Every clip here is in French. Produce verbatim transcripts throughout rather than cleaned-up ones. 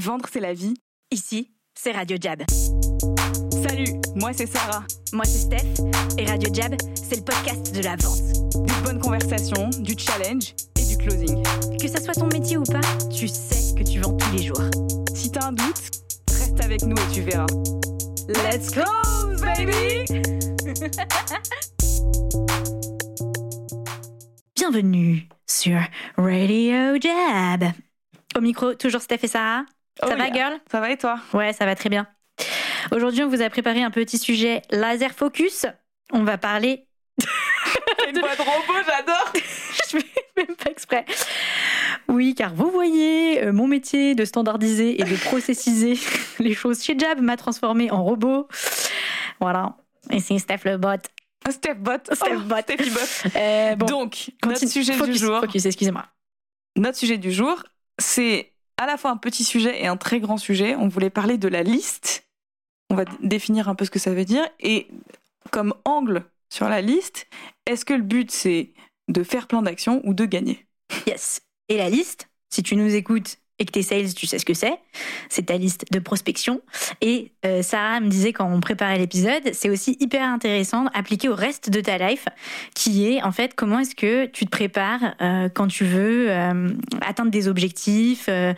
Vendre, c'est la vie. Ici, c'est Radio Jab. Salut, moi c'est Sarah. Moi c'est Steph. Et Radio Jab, c'est le podcast de la vente. Des bonnes conversations, du challenge et du closing. Que ça soit ton métier ou pas, tu sais que tu vends tous les jours. Si t'as un doute, reste avec nous et tu verras. Let's go, baby! Bienvenue sur Radio Jab. Au micro, toujours Steph et Sarah. Ça oh va, yeah. Girl ? Ça va et toi ? Ouais, ça va très bien. Aujourd'hui, on vous a préparé un petit sujet laser focus. On va parler... C'est une voix de robot, j'adore. Je fais même pas exprès. Oui, car vous voyez, euh, mon métier de standardiser et de processiser les choses chez Jab m'a transformée en robot. Voilà, et c'est Steph le bot. Steph bot. Steph oh, bot. Steph bot. Euh, bon, Donc, notre sujet focus, du jour... Focus, excusez-moi. Notre sujet du jour, c'est... à la fois un petit sujet et un très grand sujet. On voulait parler de la liste. On va d- définir un peu ce que ça veut dire. Et comme angle sur la liste, est-ce que le but, c'est de faire plein d'actions ou de gagner ? Yes. Et la liste, si tu nous écoutes et que t'es sales, tu sais ce que c'est. C'est ta liste de prospection. Et euh, Sarah me disait, quand on préparait l'épisode, c'est aussi hyper intéressant appliqué au reste de ta life, qui est, en fait, comment est-ce que tu te prépares euh, quand tu veux euh, atteindre des objectifs euh,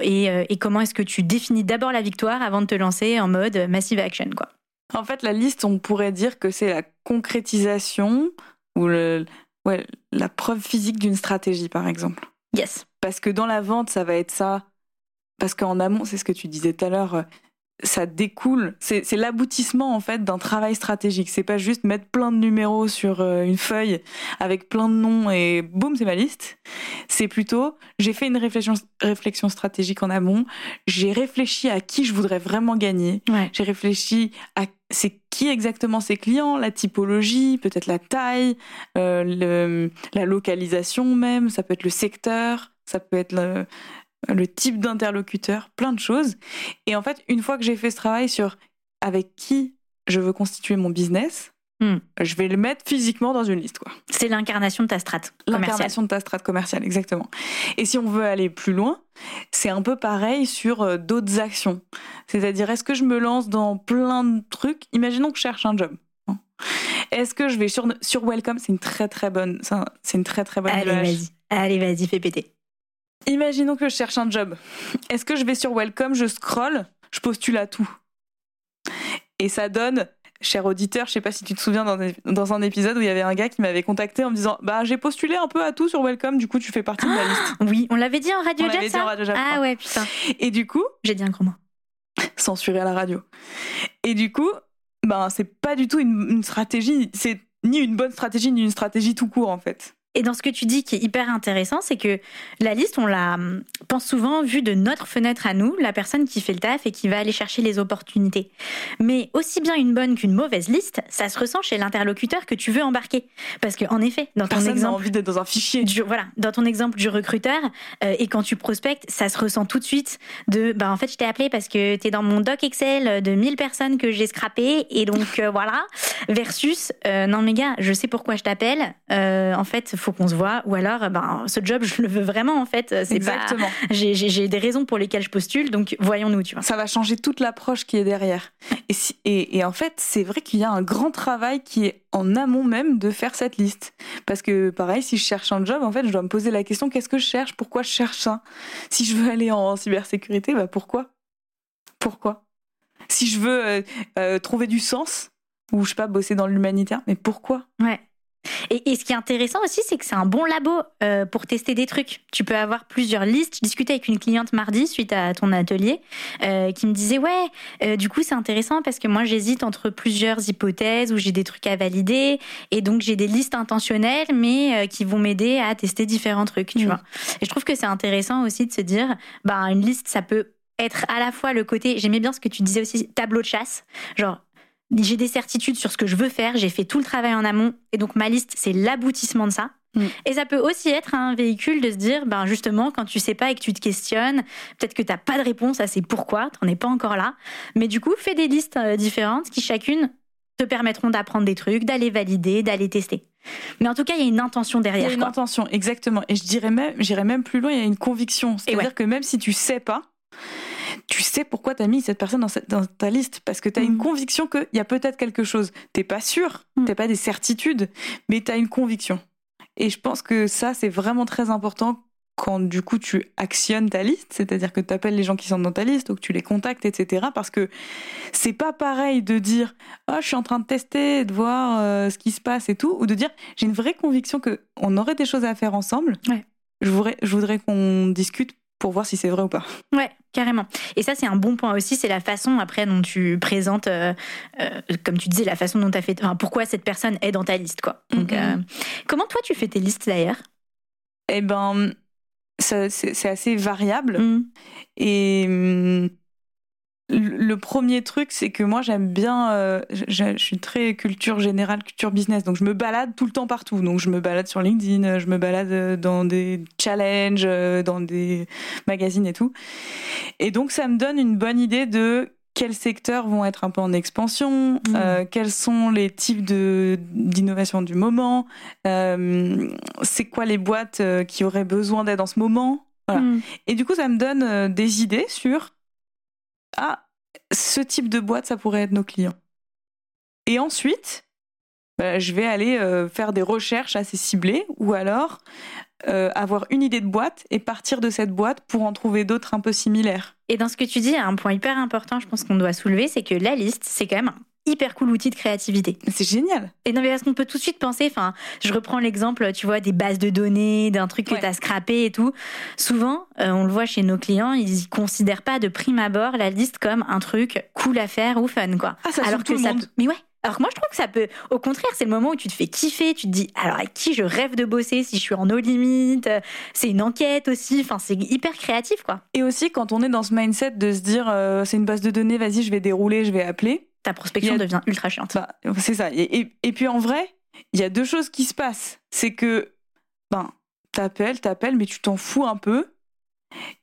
et, euh, et comment est-ce que tu définis d'abord la victoire avant de te lancer en mode massive action, quoi. En fait, la liste, on pourrait dire que c'est la concrétisation ou le, ouais, la preuve physique d'une stratégie, par exemple. Yes. Parce que dans la vente, ça va être ça. Parce qu'en amont, c'est ce que tu disais tout à l'heure, ça découle. C'est, c'est l'aboutissement, en fait, d'un travail stratégique. C'est pas juste mettre plein de numéros sur une feuille avec plein de noms et boum, c'est ma liste. C'est plutôt, j'ai fait une réflexion, réflexion stratégique en amont. J'ai réfléchi à qui je voudrais vraiment gagner. Ouais. J'ai réfléchi à c'est qui exactement ses clients, la typologie, peut-être la taille, euh, le, la localisation même, ça peut être le secteur, ça peut être le, le type d'interlocuteur, plein de choses. Et en fait, une fois que j'ai fait ce travail sur avec qui je veux constituer mon business, hmm. je vais le mettre physiquement dans une liste, quoi. C'est l'incarnation de ta strat commerciale. L'incarnation de ta strat commerciale, exactement. Et si on veut aller plus loin, c'est un peu pareil sur d'autres actions. C'est-à-dire, est-ce que je me lance dans plein de trucs ? Imaginons que je cherche un job. Est-ce que je vais sur, sur Welcome ? C'est une très très bonne... C'est une très très bonne... Allez, image. Vas-y. Allez, vas-y, fais péter. Imaginons que je cherche un job. Est-ce que je vais sur Welcome, je scroll, je postule à tout ? Et ça donne... Cher auditeur, je sais pas si tu te souviens dans un épisode où il y avait un gars qui m'avait contacté en me disant « Bah, j'ai postulé un peu à tout sur Welcome, du coup, tu fais partie de la liste. » Oui, on l'avait dit en Radio Jab, ça ? On l'avait dit en Radio Jab. Ah ouais, putain. Et du coup... J'ai dit un gros mot. Censuré à la radio. Et du coup, ben, c'est pas du tout une, une stratégie, c'est ni une bonne stratégie, ni une stratégie tout court, en fait. Et dans ce que tu dis qui est hyper intéressant, c'est que la liste, on la pense souvent vue de notre fenêtre à nous, la personne qui fait le taf et qui va aller chercher les opportunités. Mais aussi bien une bonne qu'une mauvaise liste, ça se ressent chez l'interlocuteur que tu veux embarquer. Parce que, en effet, dans ton personne exemple... n'a envie d'être dans un fichier. Du, voilà, dans ton exemple du recruteur, euh, et quand tu prospectes, ça se ressent tout de suite de... Bah, en fait, je t'ai appelé parce que t'es dans mon doc Excel de mille personnes que j'ai scrappées, et donc, euh, voilà. Versus, euh, non mais gars, je sais pourquoi je t'appelle. Euh, en fait... faut qu'on se voit, ou alors ben, ce job je le veux vraiment, en fait, c'est exactement pas, j'ai, j'ai, j'ai des raisons pour lesquelles je postule, donc voyons-nous, tu vois. Ça va changer toute l'approche qui est derrière, et, si, et, et en fait c'est vrai qu'il y a un grand travail qui est en amont même de faire cette liste, parce que pareil, si je cherche un job, en fait je dois me poser la question, qu'est-ce que je cherche, pourquoi je cherche ça, si je veux aller en cybersécurité, bah pourquoi pourquoi, si je veux euh, euh, trouver du sens, ou je sais pas, bosser dans l'humanitaire, mais pourquoi, ouais. Et, et ce qui est intéressant aussi, c'est que c'est un bon labo euh, pour tester des trucs. Tu peux avoir plusieurs listes. Je discutais avec une cliente mardi suite à ton atelier euh, qui me disait « Ouais, euh, du coup, c'est intéressant parce que moi, j'hésite entre plusieurs hypothèses où j'ai des trucs à valider et donc j'ai des listes intentionnelles mais euh, qui vont m'aider à tester différents trucs. » Tu vois. Et je trouve que c'est intéressant aussi de se dire bah, « Une liste, ça peut être à la fois le côté... » J'aimais bien ce que tu disais aussi, tableau de chasse. Genre, j'ai des certitudes sur ce que je veux faire, j'ai fait tout le travail en amont, et donc ma liste, c'est l'aboutissement de ça. Mmh. Et ça peut aussi être un véhicule de se dire, ben justement, quand tu sais pas et que tu te questionnes, peut-être que t'as pas de réponse à c'est pourquoi, t'en es pas encore là, mais du coup, fais des listes différentes qui chacune te permettront d'apprendre des trucs, d'aller valider, d'aller tester. Mais en tout cas, il y a une intention derrière. Il y a une quoi. intention, exactement. Et je dirais même, j'irais même plus loin, il y a une conviction. C'est-à-dire ouais. que même si tu sais pas... tu sais pourquoi tu as mis cette personne dans, cette, dans ta liste, parce que tu as mmh. une conviction qu'il y a peut-être quelque chose. T'es pas sûr, mmh. t'as pas des certitudes, mais tu as une conviction. Et je pense que ça, c'est vraiment très important quand du coup tu actionnes ta liste, c'est-à-dire que tu appelles les gens qui sont dans ta liste ou que tu les contactes, et cetera. Parce que c'est pas pareil de dire « Ah, oh, je suis en train de tester, de voir euh, ce qui se passe et tout », ou de dire « J'ai une vraie conviction qu'on aurait des choses à faire ensemble, ouais. je, voudrais, je voudrais qu'on discute pour voir si c'est vrai ou pas. » Ouais, carrément. Et ça, c'est un bon point aussi, c'est la façon après dont tu présentes, euh, euh, comme tu disais, la façon dont tu as fait, enfin, pourquoi cette personne est dans ta liste, quoi. Donc, mm-hmm. euh, comment toi, tu fais tes listes d'ailleurs ? Eh ben... Ça, c'est, c'est assez variable. Mmh. Et hum, le premier truc, c'est que moi, j'aime bien... Euh, je, je suis très culture générale, culture business. Donc, je me balade tout le temps partout. Donc, je me balade sur LinkedIn, je me balade dans des challenges, dans des magazines et tout. Et donc, ça me donne une bonne idée de quels secteurs vont être un peu en expansion, mmh. euh, quels sont les types de, d'innovation du moment, euh, c'est quoi les boîtes euh, qui auraient besoin d'aide en ce moment. Voilà. Mmh. Et du coup, ça me donne euh, des idées sur « Ah, ce type de boîte, ça pourrait être nos clients. » Et ensuite, bah, je vais aller euh, faire des recherches assez ciblées ou alors euh, avoir une idée de boîte et partir de cette boîte pour en trouver d'autres un peu similaires. Et dans ce que tu dis, il y a un point hyper important, je pense qu'on doit soulever, c'est que la liste, c'est quand même un hyper cool outil de créativité. C'est génial. Et non, mais parce qu'on peut tout de suite penser, enfin, je reprends l'exemple, tu vois, des bases de données, d'un truc que ouais. t'as scrappé et tout. Souvent, euh, on le voit chez nos clients, ils considèrent pas de prime abord la liste comme un truc cool à faire ou fun, quoi. Ah, ça Alors que tout le ça... monde. Mais ouais. Alors que moi, je trouve que ça peut... Au contraire, c'est le moment où tu te fais kiffer, tu te dis, alors avec qui je rêve de bosser si je suis en no limite. C'est une enquête aussi, enfin, c'est hyper créatif, quoi. Et aussi, quand on est dans ce mindset de se dire, euh, c'est une base de données, vas-y, je vais dérouler, je vais appeler. Ta prospection a... devient ultra chiante. Bah, c'est ça. Et, et, et puis en vrai, il y a deux choses qui se passent. C'est que, ben, t'appelles, t'appelles, mais tu t'en fous un peu.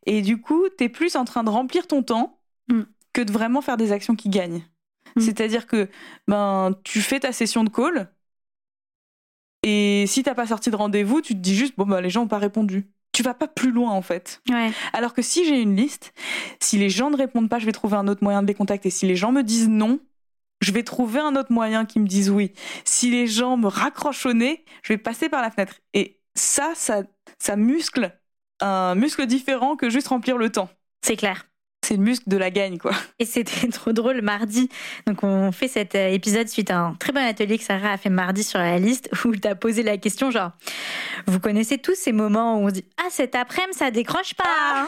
Et du coup, t'es plus en train de remplir ton temps mm. que de vraiment faire des actions qui gagnent. Mmh. C'est-à-dire que ben, tu fais ta session de call et si t'as pas sorti de rendez-vous, tu te dis juste bon ben, les gens n'ont pas répondu. Tu vas pas plus loin en fait. Ouais. Alors que si j'ai une liste, si les gens ne répondent pas, je vais trouver un autre moyen de les contacter. Si les gens me disent non, je vais trouver un autre moyen qui me dise oui. Si les gens me raccrochent au nez, je vais passer par la fenêtre. Et ça, ça, ça muscle un muscle différent que juste remplir le temps. C'est clair. C'est le muscle de la gagne, quoi. Et c'était trop drôle, mardi. Donc, on fait cet épisode suite à un très bon atelier que Sarah a fait mardi sur la liste où t'as posé la question, genre, vous connaissez tous ces moments où on dit « Ah, cet après-midi, ça décroche pas hein !»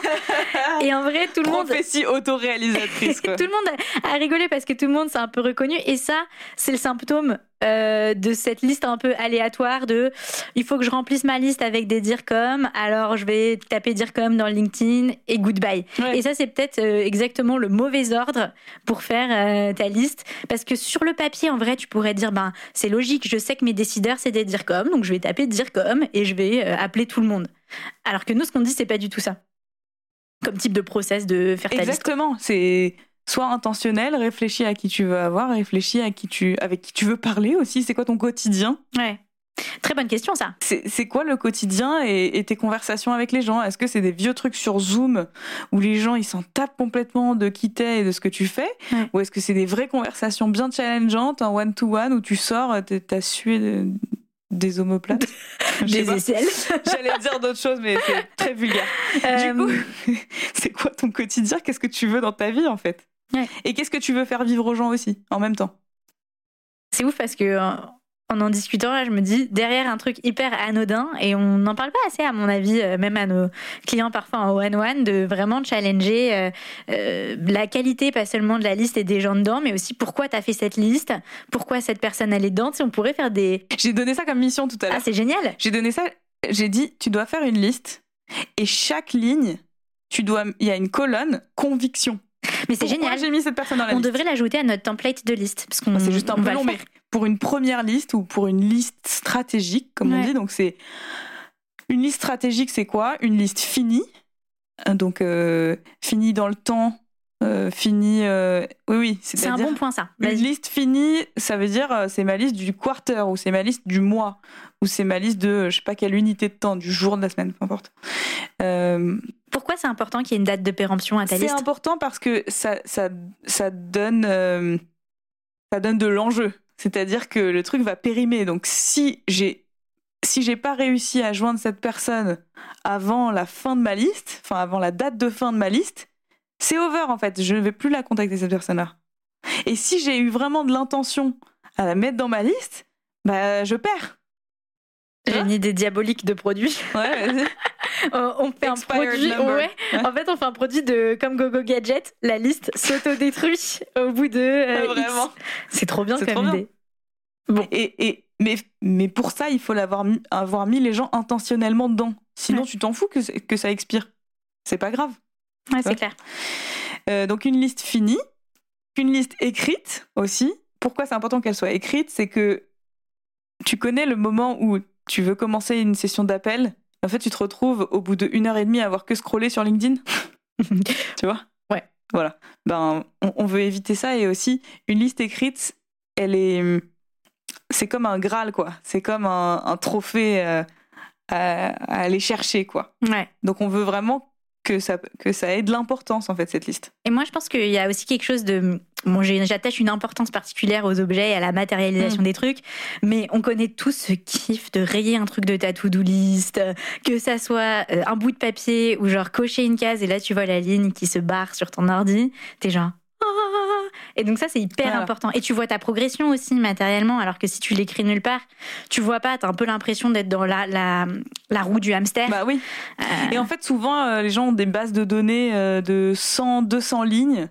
Et en vrai, tout le monde... Prophétie autoréalisatrice, quoi. Tout le monde a rigolé parce que tout le monde s'est un peu reconnu. Et ça, c'est le symptôme Euh, de cette liste un peu aléatoire de il faut que je remplisse ma liste avec des dire comme, alors je vais taper dire comme dans LinkedIn et goodbye. Ouais. Et ça, c'est peut-être euh, exactement le mauvais ordre pour faire euh, ta liste. Parce que sur le papier, en vrai, tu pourrais dire ben, c'est logique, je sais que mes décideurs, c'est des dire comme, donc je vais taper dire comme et je vais euh, appeler tout le monde. Alors que nous, ce qu'on dit, c'est pas du tout ça. Comme type de process de faire ta exactement, liste. Exactement, c'est. Sois intentionnel, réfléchis à qui tu veux avoir, réfléchis à qui tu, avec qui tu veux parler aussi. C'est quoi ton quotidien ? Ouais. Très bonne question, ça. C'est, c'est quoi le quotidien et, et tes conversations avec les gens ? Est-ce que c'est des vieux trucs sur Zoom où les gens, ils s'en tapent complètement de qui t'es et de ce que tu fais ? Ouais. Ou est-ce que c'est des vraies conversations bien challengeantes, en one-to-one, où tu sors, t'as sué de, des omoplates ? Des aisselles. J'allais dire d'autres choses, mais c'est très vulgaire. Euh... Du coup, c'est quoi ton quotidien ? Qu'est-ce que tu veux dans ta vie, en fait ? Ouais. Et qu'est-ce que tu veux faire vivre aux gens aussi, en même temps ? C'est ouf parce que euh, en en discutant, là, je me dis, derrière un truc hyper anodin, et on n'en parle pas assez, à mon avis, euh, même à nos clients parfois en one-one, de vraiment challenger euh, euh, la qualité, pas seulement de la liste et des gens dedans, mais aussi pourquoi tu as fait cette liste, pourquoi cette personne, elle est dedans. Tu sais, on pourrait faire des... J'ai donné ça comme mission tout à l'heure. Ah, c'est génial ! J'ai donné ça, j'ai dit, tu dois faire une liste, et chaque ligne, tu dois, il y a une colonne conviction. Mais c'est pourquoi génial. J'ai mis cette personne dans la on liste. Devrait l'ajouter à notre template de liste parce qu'on. C'est juste un peu long, mais pour une première liste ou pour une liste stratégique, comme ouais. on dit, donc c'est une liste stratégique, c'est quoi ? Une liste finie, donc euh, finie dans le temps, euh, finie. Euh... Oui, oui, c'est, c'est un dire... bon point ça. Vas-y. Une liste finie, ça veut dire euh, c'est ma liste du quarter ou c'est ma liste du mois ou c'est ma liste de je sais pas quelle unité de temps, du jour, de la semaine, peu importe. Euh... Pourquoi c'est important qu'il y ait une date de péremption à ta liste ? C'est important parce que ça, ça, ça, donne, euh, ça donne de l'enjeu. C'est-à-dire que le truc va périmer. Donc, si j'ai, si j'ai pas réussi à joindre cette personne avant la fin de ma liste, enfin, avant la date de fin de ma liste, c'est over, en fait. Je ne vais plus la contacter, cette personne-là. Et si j'ai eu vraiment de l'intention à la mettre dans ma liste, bah, je perds. J'ai une idée diabolique de produit. Ouais, vas-y. On fait Expired un produit, ouais. Ouais. En fait, on fait un produit de comme Gogo Gadget. La liste s'autodétruit au bout de euh, ah, vraiment. X. C'est trop bien comme idée. Bon. Et, et mais mais pour ça, il faut l'avoir mis, avoir mis les gens intentionnellement dedans. Sinon, ouais. tu t'en fous que que ça expire. C'est pas grave. Ouais, ouais. C'est clair. Euh, donc une liste finie, une liste écrite aussi. Pourquoi c'est important qu'elle soit écrite, c'est que tu connais le moment où tu veux commencer une session d'appel. En fait, tu te retrouves au bout de une heure et demie à avoir que scroller sur LinkedIn. Tu vois ? Ouais. Voilà. Ben, on, on veut éviter ça. Et aussi, une liste écrite, elle est, c'est comme un Graal, quoi. C'est comme un, un trophée euh, à, à aller chercher, quoi. Ouais. Donc, on veut vraiment que ça, que ça ait de l'importance, en fait, cette liste. Et moi, je pense qu'il y a aussi quelque chose de... Bon, j'attache une importance particulière aux objets et à la matérialisation mmh. des trucs, mais on connaît tous ce kiff de rayer un truc de ta to-do list, que ça soit un bout de papier ou genre cocher une case et là tu vois la ligne qui se barre sur ton ordi, t'es genre... Et donc ça, c'est hyper voilà. important. Et tu vois ta progression aussi matériellement, alors que si tu l'écris nulle part, tu vois pas, t'as un peu l'impression d'être dans la, la, la roue du hamster. Bah oui. Euh... Et en fait, souvent, euh, les gens ont des bases de données euh, de cent, deux cents lignes.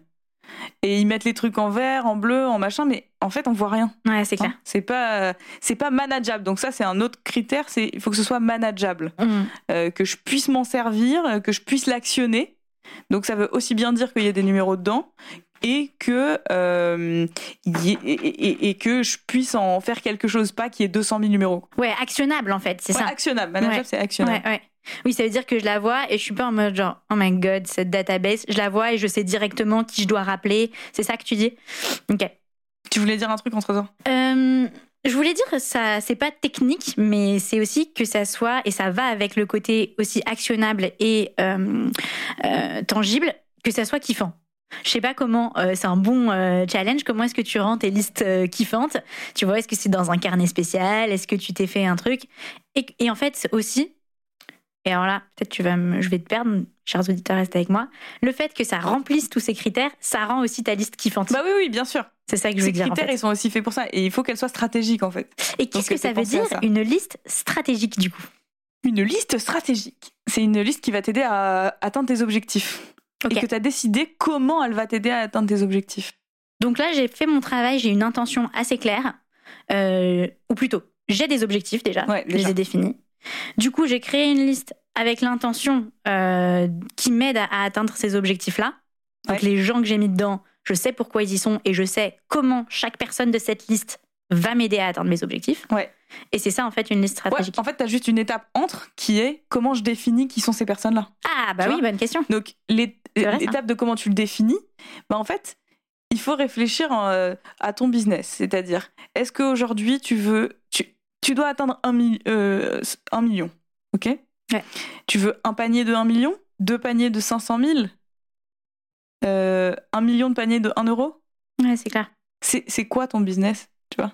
Et ils mettent les trucs en vert, en bleu, en machin, mais en fait, on voit rien. Ouais, c'est clair. Hein, c'est pas, c'est pas manageable. Donc ça, c'est un autre critère. C'est, il faut que ce soit manageable, mmh. euh, que je puisse m'en servir, que je puisse l'actionner. Donc ça veut aussi bien dire qu'il y a des numéros dedans et que euh, y ait, et, et, et que je puisse en faire quelque chose, pas qu'il y ait deux cent mille numéros. Ouais, actionnable en fait, c'est ouais, ça. Actionnable, manageable, ouais. c'est actionnable. Ouais, ouais. Oui, ça veut dire que je la vois et je suis pas en mode genre oh my god cette database, je la vois et je sais directement qui je dois rappeler. C'est ça que tu dis ? Ok. Tu voulais dire un truc entre temps ? Euh, je voulais dire ça, c'est pas technique, mais c'est aussi que ça soit et ça va avec le côté aussi actionnable et euh, euh, tangible, que ça soit kiffant. Je sais pas comment, euh, c'est un bon euh, challenge. Comment est-ce que tu rends tes listes euh, kiffantes ? Tu vois, est-ce que c'est dans un carnet spécial ? Est-ce que tu t'es fait un truc ? et, et en fait aussi. Et alors là, peut-être tu vas me... je vais te perdre, chers auditeurs, restez avec moi. Le fait que ça remplisse tous ces critères, ça rend aussi ta liste kiffante. Bah oui, oui, bien sûr. C'est ça que je veux dire. Ces critères, en fait. Ils sont aussi faits pour ça. Et il faut qu'elles soient stratégiques, en fait. Et qu'est-ce que, que ça veut dire, une liste stratégique, du coup ? Une liste stratégique, c'est une liste qui va t'aider à atteindre tes objectifs. Okay. Et que tu as décidé comment elle va t'aider à atteindre tes objectifs. Donc là, j'ai fait mon travail, j'ai une intention assez claire. Euh, ou plutôt, j'ai des objectifs déjà, ouais, déjà. Je les ai définis. Du coup, j'ai créé une liste avec l'intention euh, qui m'aide à, à atteindre ces objectifs-là. Donc, ouais. les gens que j'ai mis dedans, je sais pourquoi ils y sont et je sais comment chaque personne de cette liste va m'aider à atteindre mes objectifs. Ouais. Et c'est ça, en fait, une liste stratégique. Ouais, en fait, tu as juste une étape entre qui est comment je définis qui sont ces personnes-là. Ah, bah tu oui, bonne question. Donc, les, vrai, l'étape ça. de comment tu le définis, bah, en fait, il faut réfléchir en, euh, à ton business. C'est-à-dire, est-ce qu'aujourd'hui, tu veux... Tu, Tu dois atteindre un, mi- euh, un million, ok ? Ouais. Tu veux un panier de un million ? Deux paniers de cinq cent mille ? euh, Un million de paniers de un euro ? Ouais, c'est clair. C'est, c'est quoi ton business, tu vois ?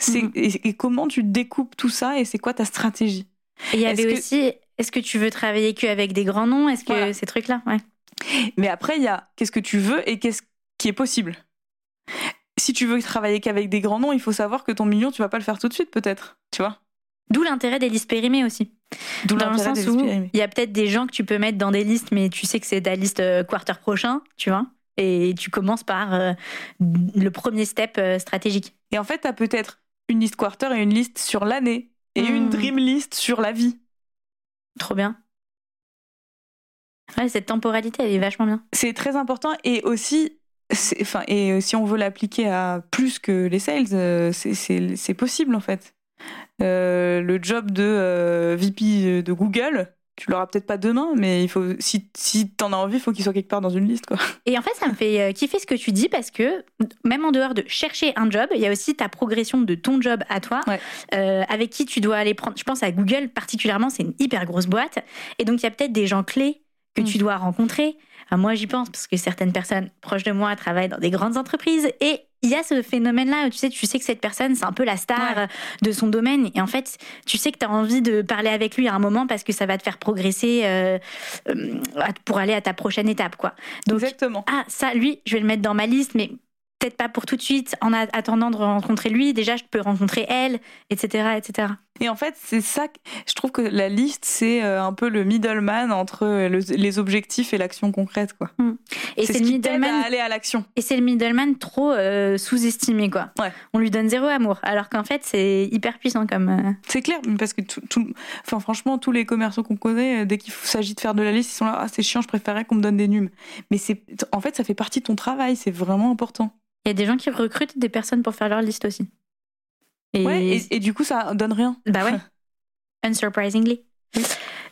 c'est, mm-hmm. et, et comment tu découpes tout ça et c'est quoi ta stratégie ? Et il y avait est-ce aussi, que... est-ce que tu veux travailler qu'avec des grands noms ? Est-ce que voilà. ces trucs-là ? Ouais. Mais après, il y a qu'est-ce que tu veux et qu'est-ce qui est possible ? Si tu veux travailler qu'avec des grands noms, il faut savoir que ton million, tu vas pas le faire tout de suite, peut-être, tu vois. D'où l'intérêt des listes périmées aussi. D'où dans l'intérêt le sens des listes périmées. Il y a peut-être des gens que tu peux mettre dans des listes, mais tu sais que c'est ta liste quarter prochain, tu vois. Et tu commences par euh, le premier step euh, stratégique. Et en fait, t'as peut-être une liste quarter et une liste sur l'année. Et mmh. une dream list sur la vie. Trop bien. Ouais, cette temporalité, elle est vachement bien. C'est très important et aussi... C'est, enfin, et si on veut l'appliquer à plus que les sales, euh, c'est, c'est, c'est possible en fait. Euh, le job de euh, V P de Google, tu l'auras peut-être pas demain, mais il faut, si, si t'en as envie, il faut qu'il soit quelque part dans une liste, quoi. Et en fait, ça me fait kiffer ce que tu dis parce que même en dehors de chercher un job, il y a aussi ta progression de ton job à toi, ouais. euh, avec qui tu dois aller prendre. Je pense à Google particulièrement, c'est une hyper grosse boîte, et donc il y a peut-être des gens clés que mmh. tu dois rencontrer. Alors moi, j'y pense parce que certaines personnes proches de moi travaillent dans des grandes entreprises et il y a ce phénomène-là où tu sais, tu sais que cette personne, c'est un peu la star ouais. de son domaine. Et en fait, tu sais que tu as envie de parler avec lui à un moment parce que ça va te faire progresser euh, pour aller à ta prochaine étape, quoi. Donc, exactement. Ah, ça, lui, je vais le mettre dans ma liste, mais peut-être pas pour tout de suite. En attendant de rencontrer lui, déjà, je peux rencontrer elle, et cetera, et cetera. Et en fait, c'est ça, je trouve que la liste, c'est un peu le middleman entre le, les objectifs et l'action concrète, quoi. Mmh. Et c'est, c'est ce qui t'aide à aller à l'action. Et c'est le middleman trop euh, sous-estimé, quoi. Ouais. On lui donne zéro amour, alors qu'en fait, c'est hyper puissant comme... Euh... C'est clair, parce que tout, tout, enfin, franchement, tous les commerçants qu'on connaît, dès qu'il s'agit de faire de la liste, ils sont là, ah, c'est chiant, je préférais qu'on me donne des nums. Mais c'est, en fait, ça fait partie de ton travail, c'est vraiment important. Il y a des gens qui recrutent des personnes pour faire leur liste aussi. Et... Ouais, et, et du coup, ça donne rien. Bah ouais. Unsurprisingly. Oui.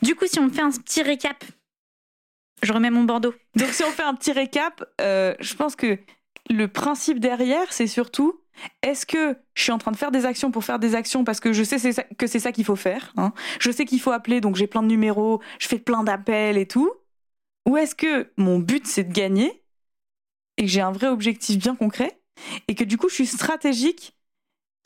Du coup, si on fait un petit récap, je remets mon Bordeaux. Donc, si on fait un petit récap, euh, je pense que le principe derrière, c'est surtout, est-ce que je suis en train de faire des actions pour faire des actions parce que je sais c'est ça, que c'est ça qu'il faut faire, hein. Je sais qu'il faut appeler, donc j'ai plein de numéros, je fais plein d'appels et tout. Ou est-ce que mon but, c'est de gagner et que j'ai un vrai objectif bien concret et que du coup, je suis stratégique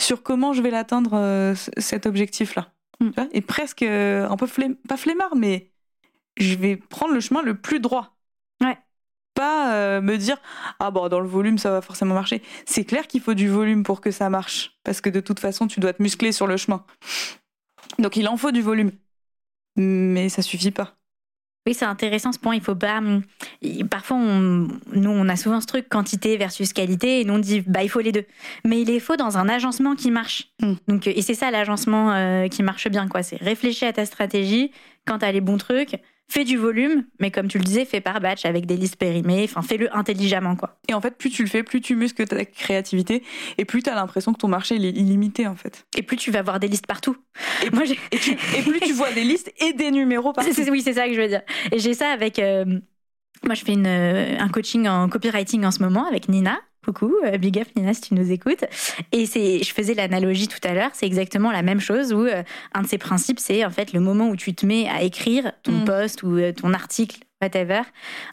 sur comment je vais l'atteindre, euh, cet objectif-là. Mm. Tu vois, et presque euh, un peu, flé- pas flemmard, mais je vais prendre le chemin le plus droit. Ouais. Pas euh, me dire, ah bon, dans le volume, ça va forcément marcher. C'est clair qu'il faut du volume pour que ça marche, parce que de toute façon, tu dois te muscler sur le chemin. Donc, il en faut du volume. Mais ça suffit pas. Oui, c'est intéressant ce point. Il faut pas. Parfois, on... nous, on a souvent ce truc quantité versus qualité, et nous on dit bah il faut les deux. Mais il est faux dans un agencement qui marche. Mmh. Donc, et c'est ça l'agencement euh, qui marche bien, quoi. C'est réfléchir à ta stratégie quand t'as les bons trucs. Fais du volume, mais comme tu le disais, fais par batch avec des listes périmées. Enfin, fais-le intelligemment, quoi. Et en fait, plus tu le fais, plus tu muscles ta créativité et plus tu as l'impression que ton marché il est illimité, en fait. Et plus tu vas voir des listes partout. Et, Moi, j'ai... et, tu... et plus tu vois des listes et des numéros partout. C'est, c'est, oui, c'est ça que je veux dire. Et j'ai ça avec... Euh... Moi, je fais une, un coaching en copywriting en ce moment avec Nina. Coucou, big up Nina si tu nous écoutes. Et c'est, je faisais l'analogie tout à l'heure, c'est exactement la même chose où euh, un de ces principes, c'est en fait le moment où tu te mets à écrire ton mmh. post ou euh, ton article, whatever.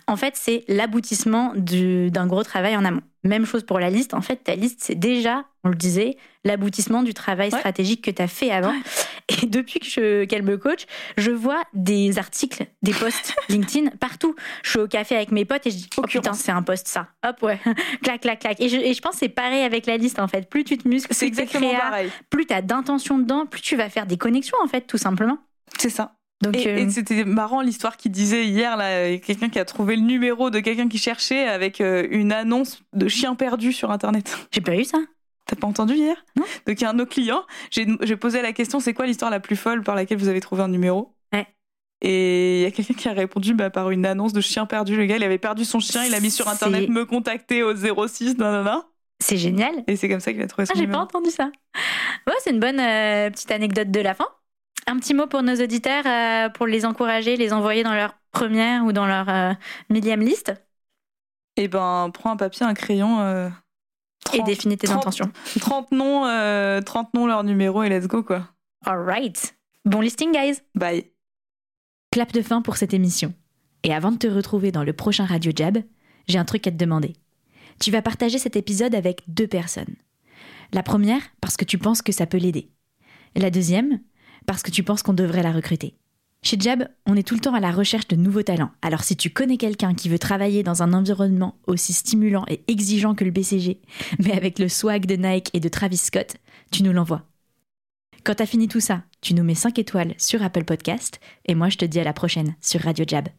En fait, c'est l'aboutissement du, d'un gros travail en amont. Même chose pour la liste. En fait, ta liste, c'est déjà, on le disait, l'aboutissement du travail ouais. stratégique que tu as fait avant. Et depuis que je, qu'elle me coach, je vois des articles, des posts LinkedIn partout. Je suis au café avec mes potes et je dis oh putain, c'est un post ça. Hop, ouais. clac, clac, clac. Et je, et je pense que c'est pareil avec la liste en fait. Plus tu te muscles, c'est plus tu exactement créas, pareil. Plus tu as d'intention dedans, plus tu vas faire des connexions en fait, tout simplement. C'est ça. Donc, et, euh... et c'était marrant l'histoire qu'il disait hier, là, quelqu'un qui a trouvé le numéro de quelqu'un qui cherchait avec euh, une annonce de chien perdu sur Internet. J'ai pas eu ça. T'as pas entendu hier ? Non. Donc il y a un de nos clients, j'ai, j'ai posé la question, c'est quoi l'histoire la plus folle par laquelle vous avez trouvé un numéro ? Ouais. Et il y a quelqu'un qui a répondu bah, par une annonce de chien perdu. Le gars, il avait perdu son chien, il a mis sur Internet, c'est... me contacter au zéro six, nanana. C'est génial. Et c'est comme ça qu'il a trouvé son ah, numéro. Ah, j'ai pas entendu ça. Bon, c'est une bonne euh, petite anecdote de la fin. Un petit mot pour nos auditeurs, euh, pour les encourager, les envoyer dans leur première ou dans leur euh, millième liste. Eh ben, prends un papier, un crayon... Euh... trente, et définis tes trente, intentions. trente noms, euh, trente noms, leur numéro et let's go, quoi. All right. Bon listing, guys. Bye. Clap de fin pour cette émission. Et avant de te retrouver dans le prochain Radio Jab, j'ai un truc à te demander. Tu vas partager cet épisode avec deux personnes. La première, parce que tu penses que ça peut l'aider. La deuxième, parce que tu penses qu'on devrait la recruter. Chez Jab, on est tout le temps à la recherche de nouveaux talents. Alors si tu connais quelqu'un qui veut travailler dans un environnement aussi stimulant et exigeant que le B C G, mais avec le swag de Nike et de Travis Scott, tu nous l'envoies. Quand t'as fini tout ça, tu nous mets cinq étoiles sur Apple Podcast et moi je te dis à la prochaine sur Radio Jab.